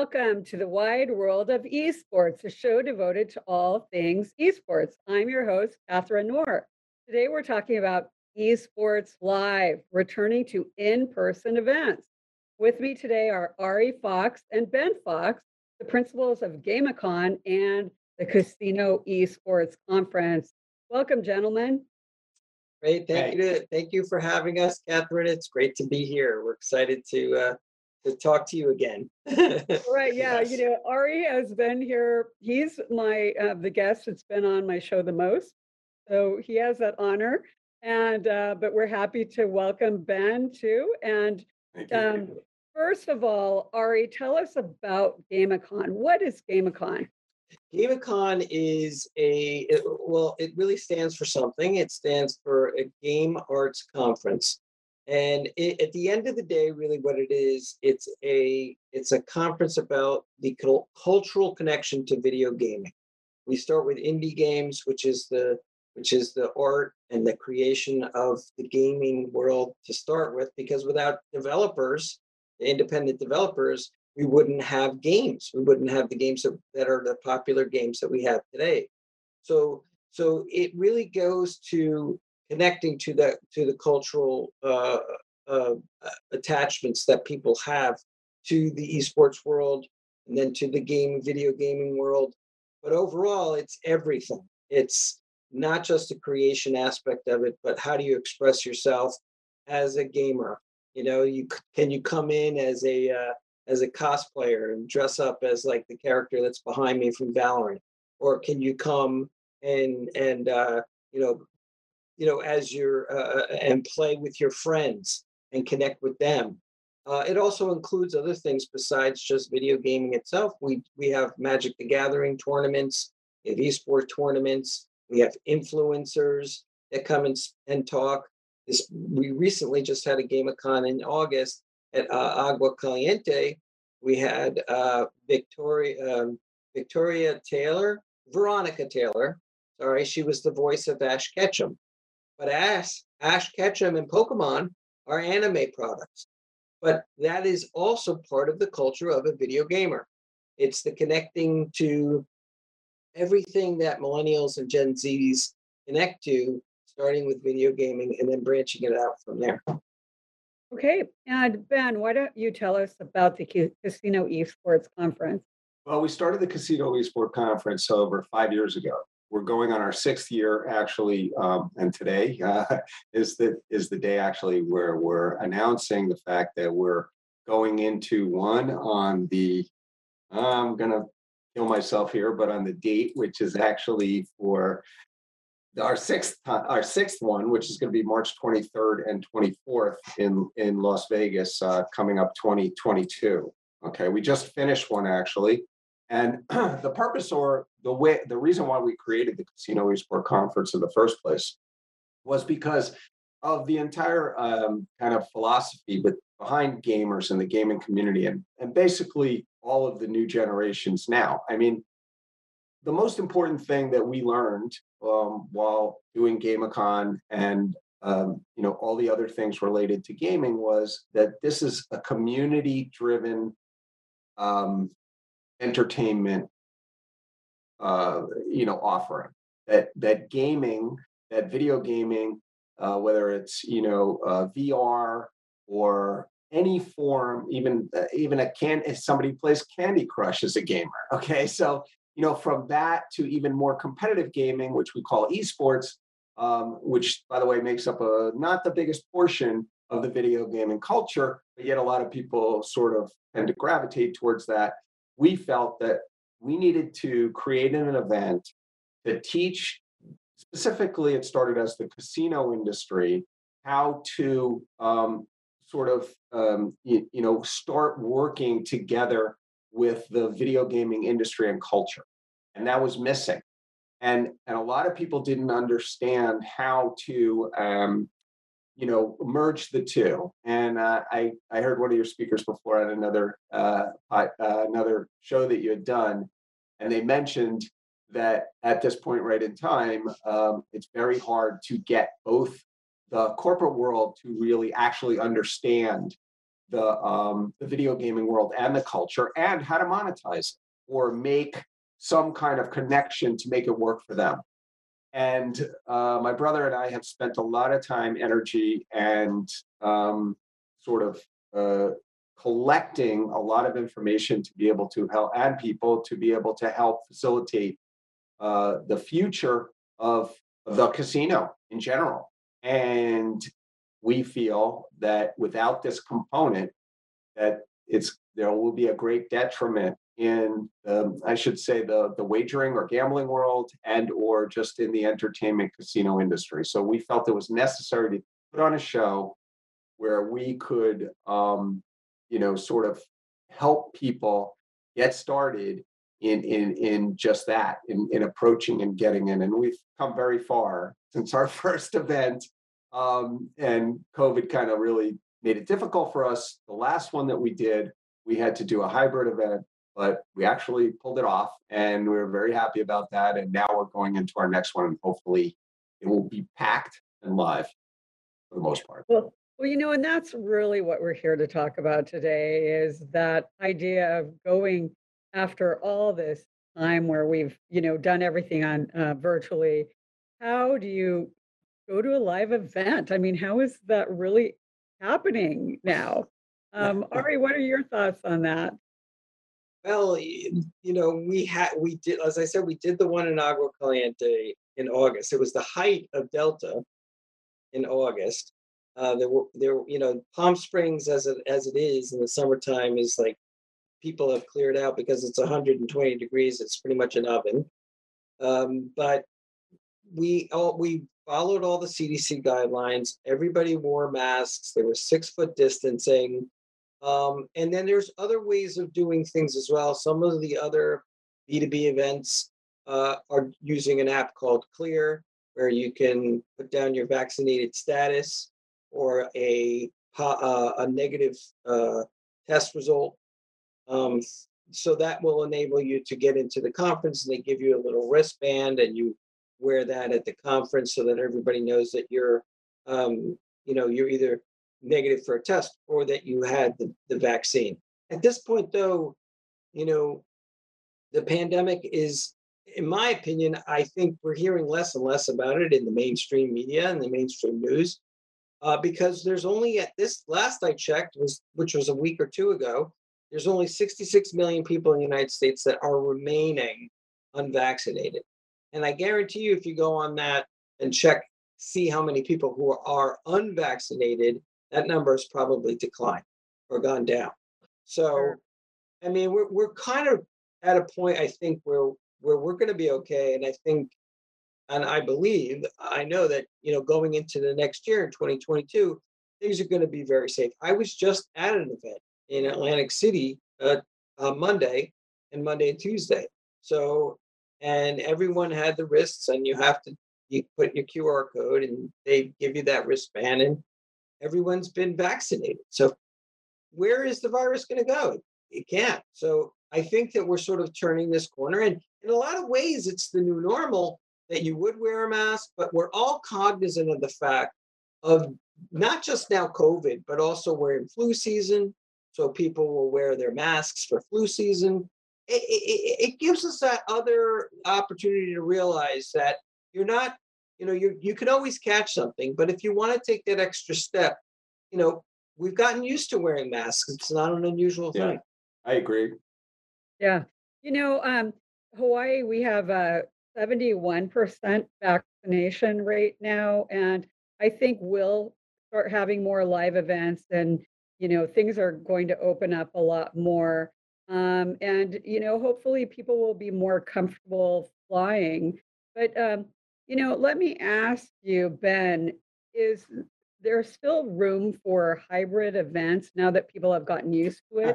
Welcome to the wide world of esports, a show devoted to all things esports. I'm your host, Catherine Noor. Today we're talking about esports live, returning to in-person events. With me today are Ari Fox and Ben Fox, the principals of GameCon and the Casino Esports Conference. Welcome, gentlemen. Great, thank you for having us, Catherine. It's great to be here. We're excited to talk to you again. Right, yeah, yes. You know, Ari has been here. He's the guest that's been on my show the most, so he has that honor. And but we're happy to welcome Ben too. And first of all, Ari, tell us about GameCon. What is GameCon? GameCon is it really stands for something. It stands for a Game Arts Conference. And at the end of the day, really what it is, it's a conference about the cultural connection to video gaming. We start with indie games, which is the art and the creation of the gaming world to start with, because without developers, the independent developers, we wouldn't have games. We wouldn't have the games that are the popular games that we have today. So it really goes to connecting to the cultural attachments that people have to the esports world and then to the video gaming world. But overall, it's everything. It's not just the creation aspect of it, but how do you express yourself as a gamer? You know, can you come in as a cosplayer and dress up as like the character that's behind me from Valorant, or can you come and as and play with your friends and connect with them. It also includes other things besides just video gaming itself. We have Magic the Gathering tournaments, we have esports tournaments, we have influencers that come and talk. We recently just had a GameCon in August at Agua Caliente. We had Veronica Taylor. Sorry, she was the voice of Ash Ketchum. But Ash Ketchum and Pokemon are anime products. But that is also part of the culture of a video gamer. It's the connecting to everything that millennials and Gen Zs connect to, starting with video gaming and then branching it out from there. Okay, and Ben, why don't you tell us about the Casino Esports Conference? Well, we started the Casino Esports Conference over 5 years ago. We're going on our 6th year, actually, and today is the day, actually, where we're announcing the fact that we're going into one on the, I'm going to kill myself here, but on the date, which is actually for our sixth one, which is going to be March 23rd and 24th in Las Vegas, coming up 2022. Okay, we just finished one, actually. And the purpose or the reason why we created the Casino Esports Conference in the first place was because of the entire kind of philosophy behind gamers and the gaming community and basically all of the new generations now. I mean, the most important thing that we learned while doing GameCon and all the other things related to gaming was that this is a community-driven entertainment offering, that gaming, that video gaming, whether it's VR or any form, if somebody plays Candy Crush as a gamer. Okay, so from that to even more competitive gaming, which we call esports, which by the way makes up not the biggest portion of the video gaming culture, but yet a lot of people sort of tend to gravitate towards that. We felt that we needed to create an event to teach, specifically it started as the casino industry, how to start working together with the video gaming industry and culture. And that was missing. And a lot of people didn't understand how to merge the two. And I heard one of your speakers before on another show that you had done, and they mentioned that at this point right in time, it's very hard to get both the corporate world to really actually understand the video gaming world and the culture, and how to monetize it or make some kind of connection to make it work for them. And my brother and I have spent a lot of time, energy, and sort of collecting a lot of information to be able to help, and people to be able to help facilitate the future of the casino in general. And we feel that without this component, that there will be a great detriment in, I should say, the wagering or gambling world, and or just in the entertainment casino industry. So we felt it was necessary to put on a show where we could, you know, sort of help people get started in just that, in approaching and getting in. And we've come very far since our first event, and COVID kind of really made it difficult for us. The last one that we did, we had to do a hybrid event, but we actually pulled it off, and we were very happy about that. And now we're going into our next one, and hopefully it will be packed and live for the most part. Well, you know, and that's really what we're here to talk about today, is that idea of going after all this time where we've, you know, done everything on virtually. How do you go to a live event? I mean, how is that really happening now? Ari, what are your thoughts on that? Well, you know, we did, as I said, we did the one in Agua Caliente in August. It was the height of Delta in August. You know, Palm Springs, as it is in the summertime, is like, people have cleared out because it's 120 degrees. It's pretty much an oven. But we followed all the CDC guidelines. Everybody wore masks. There was 6 foot distancing. And then there's other ways of doing things as well. Some of the other B2B events are using an app called Clear, where you can put down your vaccinated status or a negative test result. So that will enable you to get into the conference, and they give you a little wristband, and you wear that at the conference so that everybody knows that you're, you know, you're either negative for a test or that you had the vaccine. At this point, though, you know, the pandemic is, in my opinion, I think we're hearing less and less about it in the mainstream media and the mainstream news, because there's only, at this last I checked, which was a week or two ago, there's only 66 million people in the United States that are remaining unvaccinated. And I guarantee you, if you go on that and check, see how many people who are unvaccinated, that number has probably declined or gone down. So, sure. I mean, we're kind of at a point, I think, where we're going to be okay. And I think, and I believe, I know that, you know, going into the next year in 2022, things are going to be very safe. I was just at an event in Atlantic City Monday and Tuesday. So, and everyone had the wrists, and you put your QR code and they give you that wristband, and everyone's been vaccinated. So where is the virus gonna go? It can't. So I think that we're sort of turning this corner, and in a lot of ways, it's the new normal that you would wear a mask, but we're all cognizant of the fact of not just now COVID, but also we're in flu season. So people will wear their masks for flu season. It gives us that other opportunity to realize that you're not, you know, you can always catch something, but if you want to take that extra step, you know, we've gotten used to wearing masks. It's not an unusual thing. I agree. Yeah. You know, Hawaii, we have a 71% vaccination rate now, and I think we'll start having more live events, and you know, things are going to open up a lot more. And, you know, hopefully people will be more comfortable flying. But, you know, let me ask you, Ben, is there still room for hybrid events now that people have gotten used to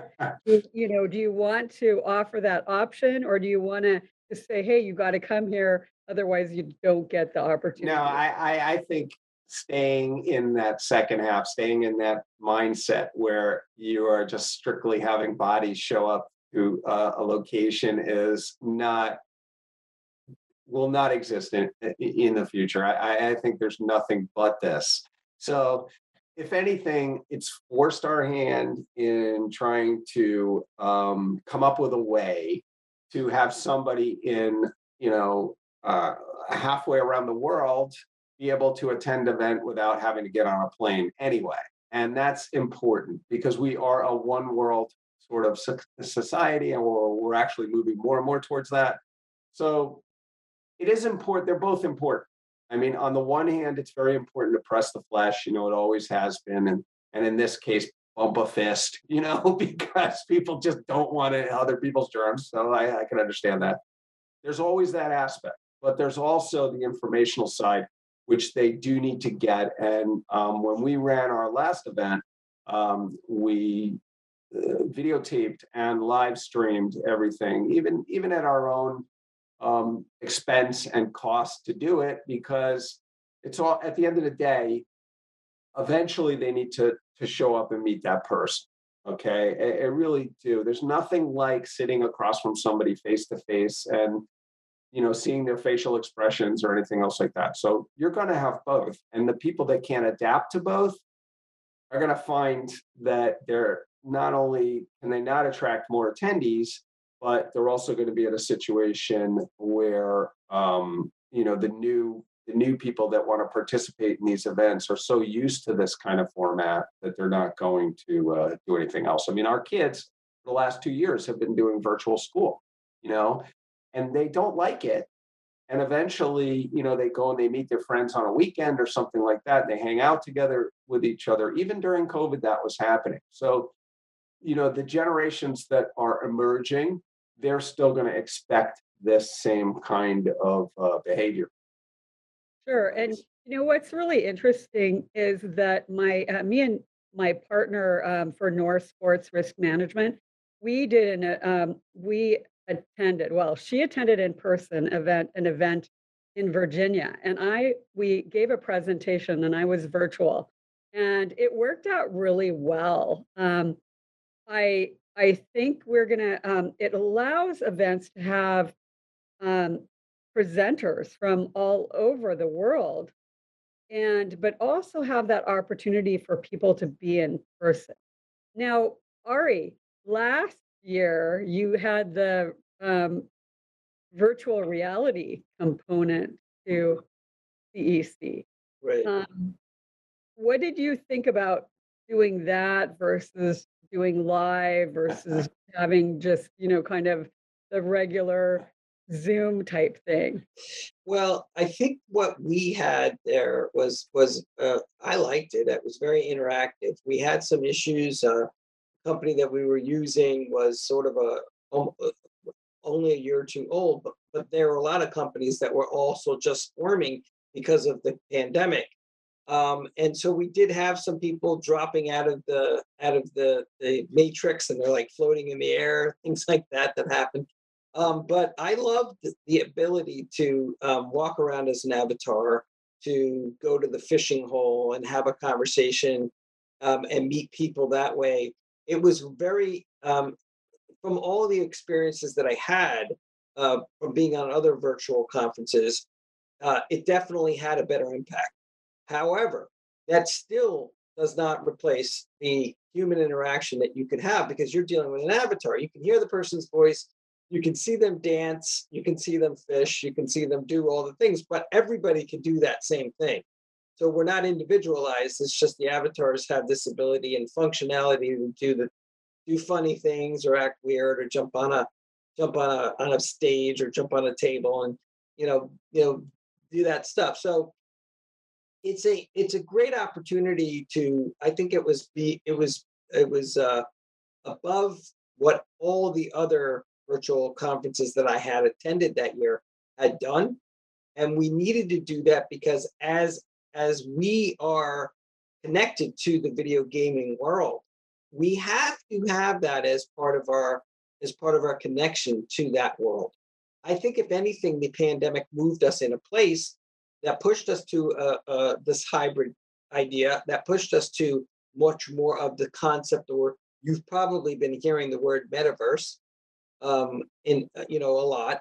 it? You know, do you want to offer that option, or do you want to just say, hey, you got to come here, otherwise you don't get the opportunity? No, I think staying in that second half, staying in that mindset where you are just strictly having bodies show up to a location will not exist in the future. I think there's nothing but this. So if anything, it's forced our hand in trying to come up with a way to have somebody in, you know, halfway around the world be able to attend an event without having to get on a plane anyway. And that's important because we are a one world sort of society, and we're actually moving more and more towards that. So it is important. They're both important. I mean, on the one hand, it's very important to press the flesh. You know, it always has been. And in this case, bump a fist, you know, because people just don't want to other people's germs. So I can understand that. There's always that aspect. But there's also the informational side, which they do need to get. And when we ran our last event, we videotaped and live streamed everything, even at our own expense and cost to do it, because it's all at the end of the day, eventually they need to show up and meet that person. Okay, I really do. There's nothing like sitting across from somebody face to face and, you know, seeing their facial expressions or anything else like that. So you're going to have both, and the people that can't adapt to both are going to find that they're not only can they not attract more attendees, but they're also going to be in a situation where you know, the new people that want to participate in these events are so used to this kind of format that they're not going to do anything else. I mean, our kids for the last 2 years have been doing virtual school, you know, and they don't like it. And eventually, you know, they go and they meet their friends on a weekend or something like that. And they hang out together with each other. Even during COVID, that was happening. So, you know, the generations that are emerging, they're still going to expect this same kind of behavior. Sure. And, you know, what's really interesting is that me and my partner for North Sports Risk Management, she attended in person an event in Virginia, and we gave a presentation, and I was virtual, and it worked out really well. I think we're gonna, it allows events to have presenters from all over the world, but also have that opportunity for people to be in person. Now, Ari, last year you had the virtual reality component to CEC. Right. What did you think about doing that versus doing live versus having just, you know, kind of the regular Zoom type thing? Well, I think what we had there was I liked it. It was very interactive. We had some issues. The company that we were using was sort of only a year or two old, but there were a lot of companies that were also just forming because of the pandemic. And so we did have some people dropping out of the matrix, and they're like floating in the air, things like that happened. But I loved the ability to walk around as an avatar, to go to the fishing hole and have a conversation and meet people that way. It was very, from all the experiences that I had from being on other virtual conferences, it definitely had a better impact. However, that still does not replace the human interaction that you could have, because you're dealing with an avatar. You can hear the person's voice. You can see them dance. You can see them fish. You can see them do all the things, but everybody can do that same thing. So we're not individualized. It's just the avatars have this ability and functionality to do funny things or act weird or jump on a stage or jump on a table and, you know, do that stuff. So it's a great opportunity to, I think it was above what all the other virtual conferences that I had attended that year had done. And we needed to do that because as we are connected to the video gaming world, we have to have that as part of our connection to that world. I think if anything, the pandemic moved us in a place that pushed us to this hybrid idea, that pushed us to much more of the concept, or you've probably been hearing the word metaverse a lot.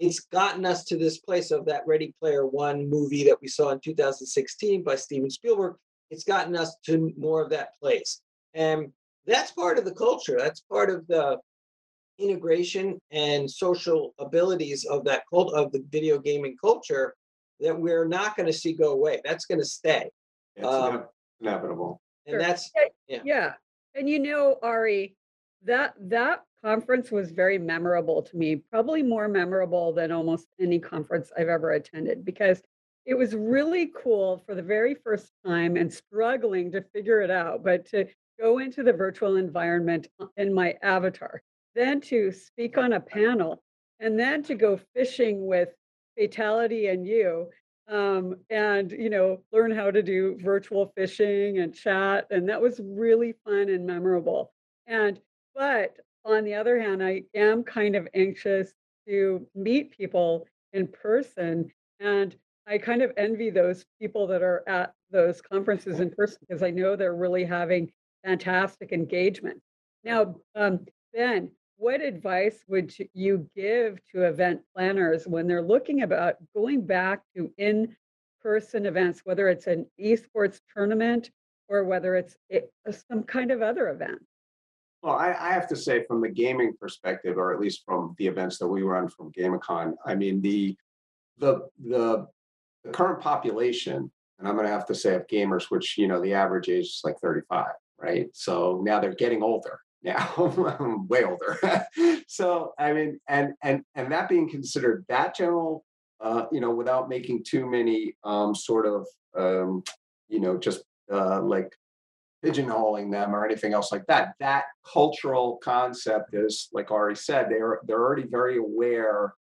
It's gotten us to this place of that Ready Player One movie that we saw in 2016 by Steven Spielberg, it's gotten us to more of that place. And that's part of the culture. That's part of the integration and social abilities of that cult, of the video gaming culture, that we're not going to see go away. That's going to stay. It's inevitable. And sure. That's, yeah. Yeah. And you know, Ari, that conference was very memorable to me, probably more memorable than almost any conference I've ever attended, because it was really cool for the very first time and struggling to figure it out, but to go into the virtual environment in my avatar, then to speak on a panel, and then to go fishing with Fatality and you, and, you know, learn how to do virtual fishing and chat. And that was really fun and memorable. And, but on the other hand, I am kind of anxious to meet people in person. And I kind of envy those people that are at those conferences in person, because I know they're really having fantastic engagement. Now, Ben, what advice would you give to event planners when they're looking about going back to in-person events, whether it's an esports tournament or whether it's some kind of other event? Well, I have to say, from the gaming perspective, or at least from the events that we run from GameCon, I mean, the current population, and I'm going to have to say of gamers, which, you know, the average age is like 35, right? So now they're getting older. Now I'm way older. So, I mean, and that being considered, that general, you know, without making too many sort of, you know, just like pigeonholing them or anything else like that, that cultural concept is, like Ari said, they're already very aware.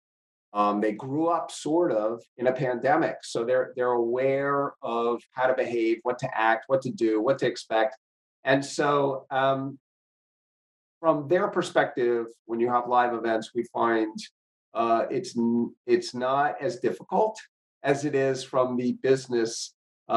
They grew up sort of in a pandemic. So they're aware of how to behave, what to act, what to do, what to expect. And so, from their perspective, when you have live events, we find it's not as difficult as it is from the business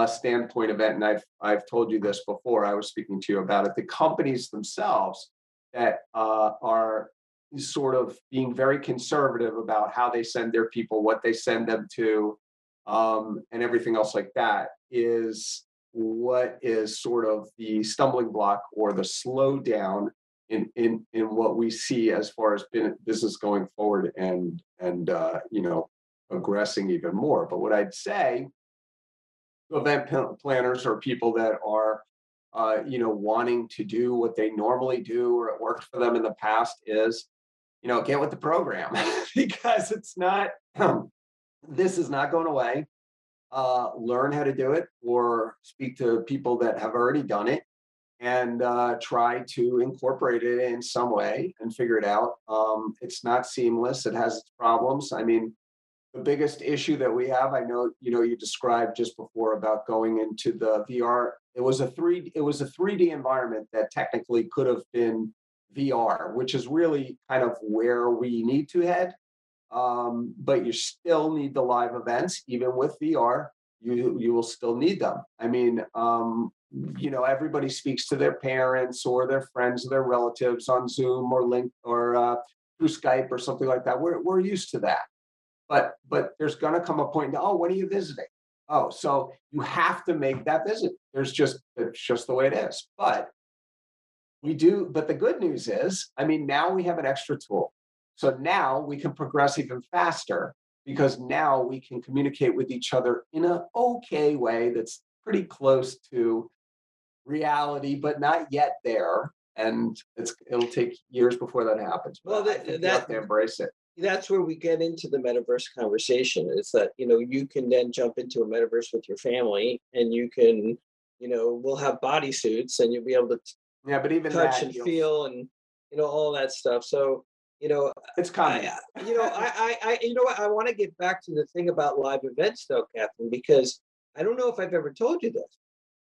standpoint event. And I've told you this before. I was speaking to you about it. The companies themselves that are sort of being very conservative about how they send their people, what they send them to, and everything else like that is what is sort of the stumbling block or the slowdown in what we see as far as business going forward and you know, aggressing even more. But what I'd say to event planners or people that are you know, wanting to do what they normally do or it worked for them in the past is, you know, get with the program because it's not this is not going away. Learn how to do it or speak to people that have already done it, and try to incorporate it in some way and figure it out. It's not seamless. It has its problems. I mean, the biggest issue that we have, I know, you know, you described just before about going into the VR. It was a 3D environment that technically could have been VR, which is really kind of where we need to head. But you still need the live events, even with VR. You will still need them. I mean, you know, everybody speaks to their parents or their friends or their relatives on Zoom or Link or through Skype or something like that. We're used to that. But there's going to come a point, oh, when are you visiting? Oh, so you have to make that visit. It's just the way it is. But the good news is, I mean, now we have an extra tool. So now we can progress even faster, because now we can communicate with each other in an okay way that's pretty close to reality, but not yet there. And it'll take years before that happens. Well, you have to embrace it. That's where we get into the metaverse conversation, is that, you know, you can then jump into a metaverse with your family, and you can, you know, we'll have bodysuits and you'll be able to but even touch and feel and, you know, all that stuff. So, you know, it's coming. I want to get back to the thing about live events though, Catherine, because I don't know if I've ever told you this,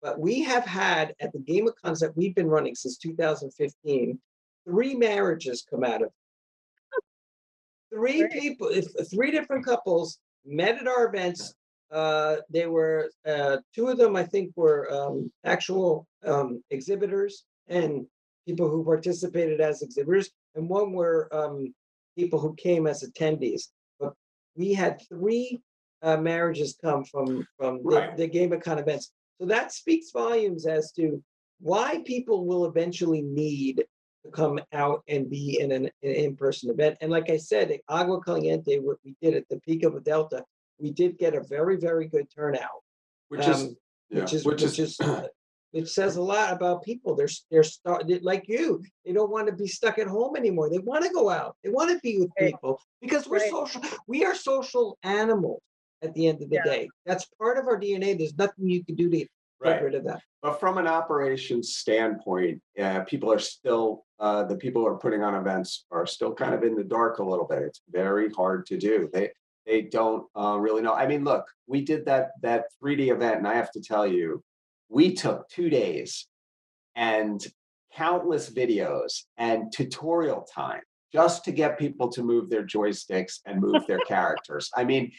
but we have had at the GameCons that we've been running since 2015, 3 marriages come out of it. 3 people, 3 different couples met at our events. They were 2 of them, I think, were actual exhibitors and people who participated as exhibitors, and 1 were people who came as attendees. But we had 3 marriages come from the GameCon events. So that speaks volumes as to why people will eventually need to come out and be in an in-person event. And like I said, at Agua Caliente, what we did at the peak of the Delta, we did get a very, very good turnout, which which says a lot about people. They're like you. They don't want to be stuck at home anymore. They want to go out. They want to be with people because we're social. We are social animals at the end of the day. That's part of our DNA. There's nothing you can do to get rid of that. But from an operations standpoint, people are still, the people who are putting on events are still kind of in the dark a little bit. It's very hard to do. They don't really know. I mean, look, we did that 3D event, and I have to tell you, we took 2 days and countless videos and tutorial time just to get people to move their joysticks and move their characters. I mean,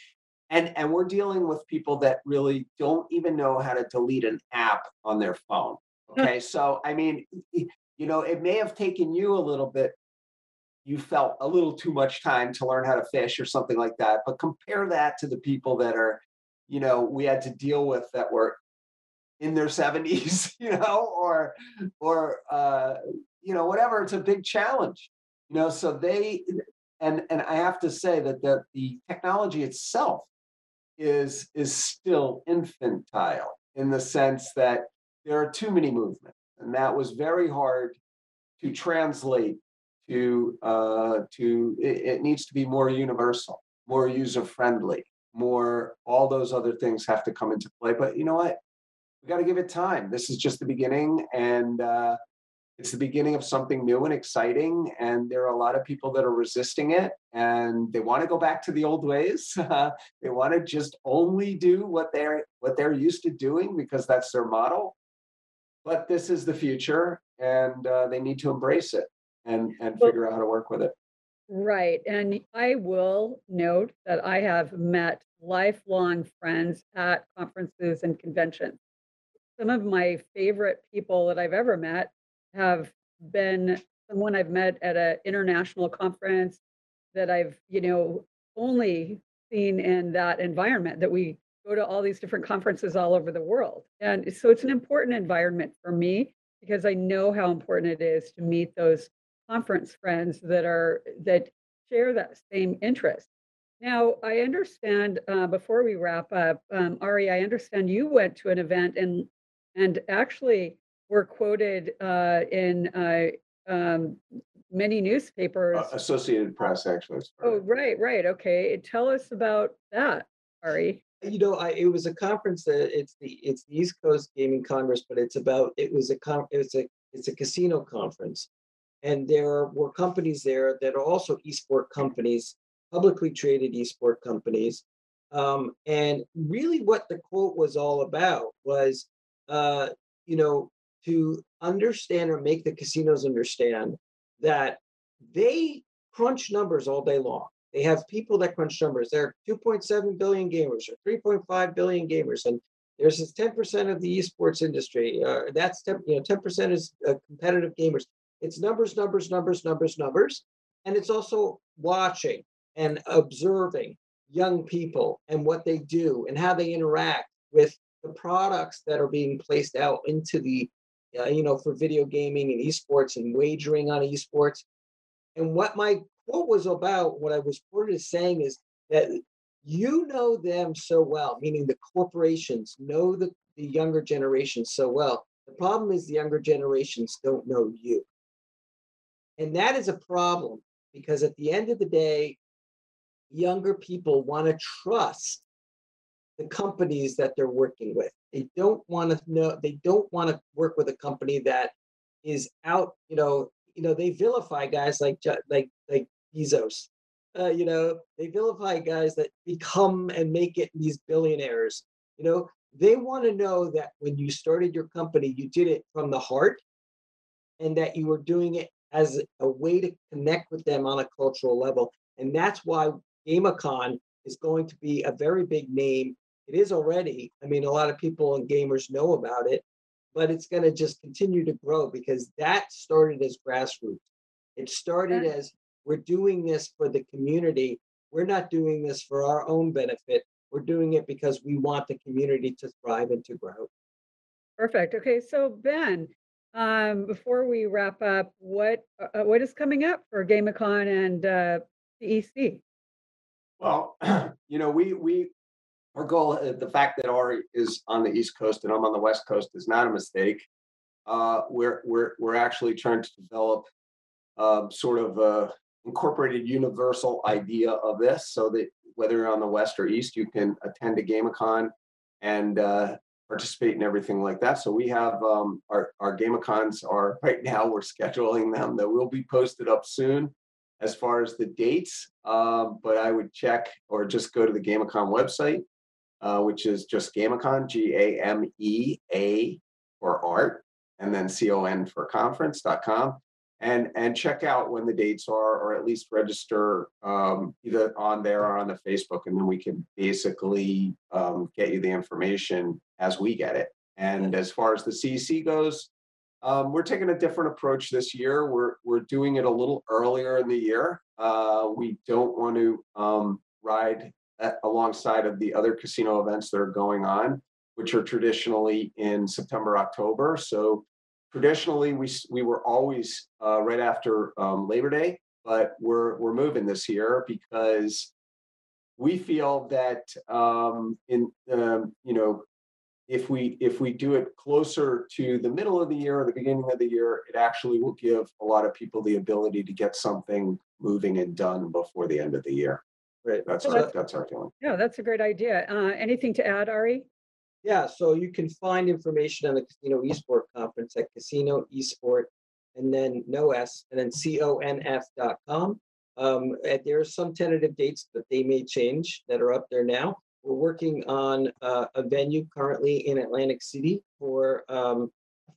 and we're dealing with people that really don't even know how to delete an app on their phone. Okay, so I mean, you know, it may have taken you a little bit. You felt a little too much time to learn how to fish or something like that. But compare that to the people that are, you know, we had to deal with that were in their 70s, you know, or you know, whatever. It's a big challenge, you know. So and I have to say that the technology itself is still infantile in the sense that there are too many movements, and that was very hard to translate to it needs to be more universal, more user-friendly, more, all those other things have to come into play. But you know what? We got to give it time. This is just the beginning, and it's the beginning of something new and exciting. And there are a lot of people that are resisting it, and they want to go back to the old ways. They want to just only do what they're used to doing because that's their model. But this is the future, and they need to embrace it and figure out how to work with it. Right. And I will note that I have met lifelong friends at conferences and conventions. Some of my favorite people that I've ever met have been someone I've met at an international conference that I've, you know, only seen in that environment, that we go to all these different conferences all over the world. And so it's an important environment for me, because I know how important it is to meet those conference friends that share that same interest. Now, I understand, before we wrap up, Ari, I understand you went to an event and actually were quoted in many newspapers. Associated Press, actually. Oh, right. Okay. Tell us about that, Ari. You know, it was a conference that it's the East Coast Gaming Congress, but it's a casino conference, and there were companies there that are also esports companies, publicly traded esports companies, and really what the quote was all about was, you know, to understand or make the casinos understand that they crunch numbers all day long. They have people that crunch numbers. There are 2.7 billion gamers or 3.5 billion gamers. And there's this 10% of the esports industry. That's 10% is competitive gamers. It's numbers. And it's also watching and observing young people and what they do and how they interact with the products that are being placed out into the, you know, for video gaming and esports and wagering on esports. And what my quote was about, what I was quoted as saying, is that you know them so well, meaning the corporations know the younger generation so well. The problem is the younger generations don't know you. And that is a problem, because at the end of the day, younger people want to trust the companies that they're working with. They don't want to work with a company that is out, you know, they vilify guys like Bezos, you know, they vilify guys that become and make it these billionaires. You know, they want to know that when you started your company, you did it from the heart, and that you were doing it as a way to connect with them on a cultural level. And that's why GameCon is going to be a very big name. It is already. I mean, a lot of people and gamers know about it, but it's going to just continue to grow, because that started as grassroots. It started as, we're doing this for the community. We're not doing this for our own benefit. We're doing it because we want the community to thrive and to grow. Perfect. Okay, so Ben, before we wrap up, what is coming up for GameCon and CEC? Well, you know, our goal, the fact that Ari is on the East Coast and I'm on the West Coast is not a mistake. We're actually trying to develop sort of a incorporated universal idea of this, so that whether you're on the West or East, you can attend a GameCon and participate in everything like that. So we have our GameCons are right now, we're scheduling them, that will be posted up soon as far as the dates, but I would check or just go to the GameCon website, which is just GameCon, G-A-M-E-A for art, and then C-O-N for conference.com. And check out when the dates are, or at least register either on there or on the Facebook, and then we can basically get you the information as we get it. And as far as the CEC goes, we're taking a different approach this year. We're doing it a little earlier in the year. We don't want to ride alongside of the other casino events that are going on, which are traditionally in September, October. So traditionally, we were always right after Labor Day, but we're moving this year because we feel that you know, if we do it closer to the middle of the year or the beginning of the year, it actually will give a lot of people the ability to get something moving and done before the end of the year. Right. That's our feeling. Yeah, that's a great idea. Anything to add, Ari? Yeah, so you can find information on the Casino Esports Conference at Casino Esports, and then no S, and then CONF.com. There are some tentative dates, but they may change, that are up there now. We're working on a venue currently in Atlantic City for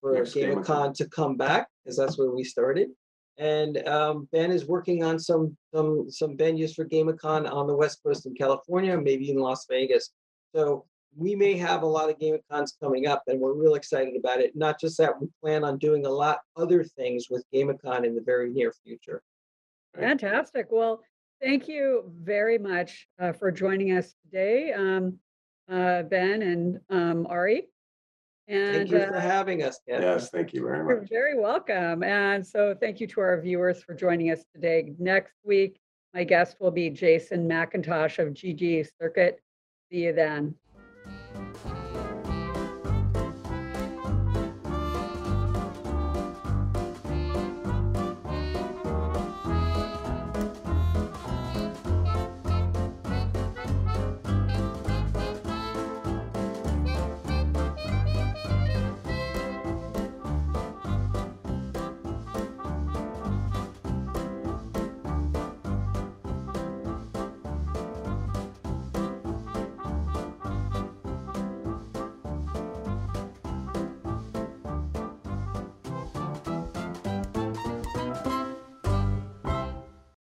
GameCon to come back, because that's where we started. And Ben is working on some venues for GameCon on the West Coast in California, maybe in Las Vegas. So we may have a lot of GameCons coming up, and we're real excited about it. Not just that, we plan on doing a lot other things with GameCon in the very near future. Fantastic. Well, thank you very much for joining us today, Ben and Ari. And thank you for having us, Catherine. Yes, thank you very much. You're very welcome. And so thank you to our viewers for joining us today. Next week, my guest will be Jason McIntosh of GG Circuit. See you then.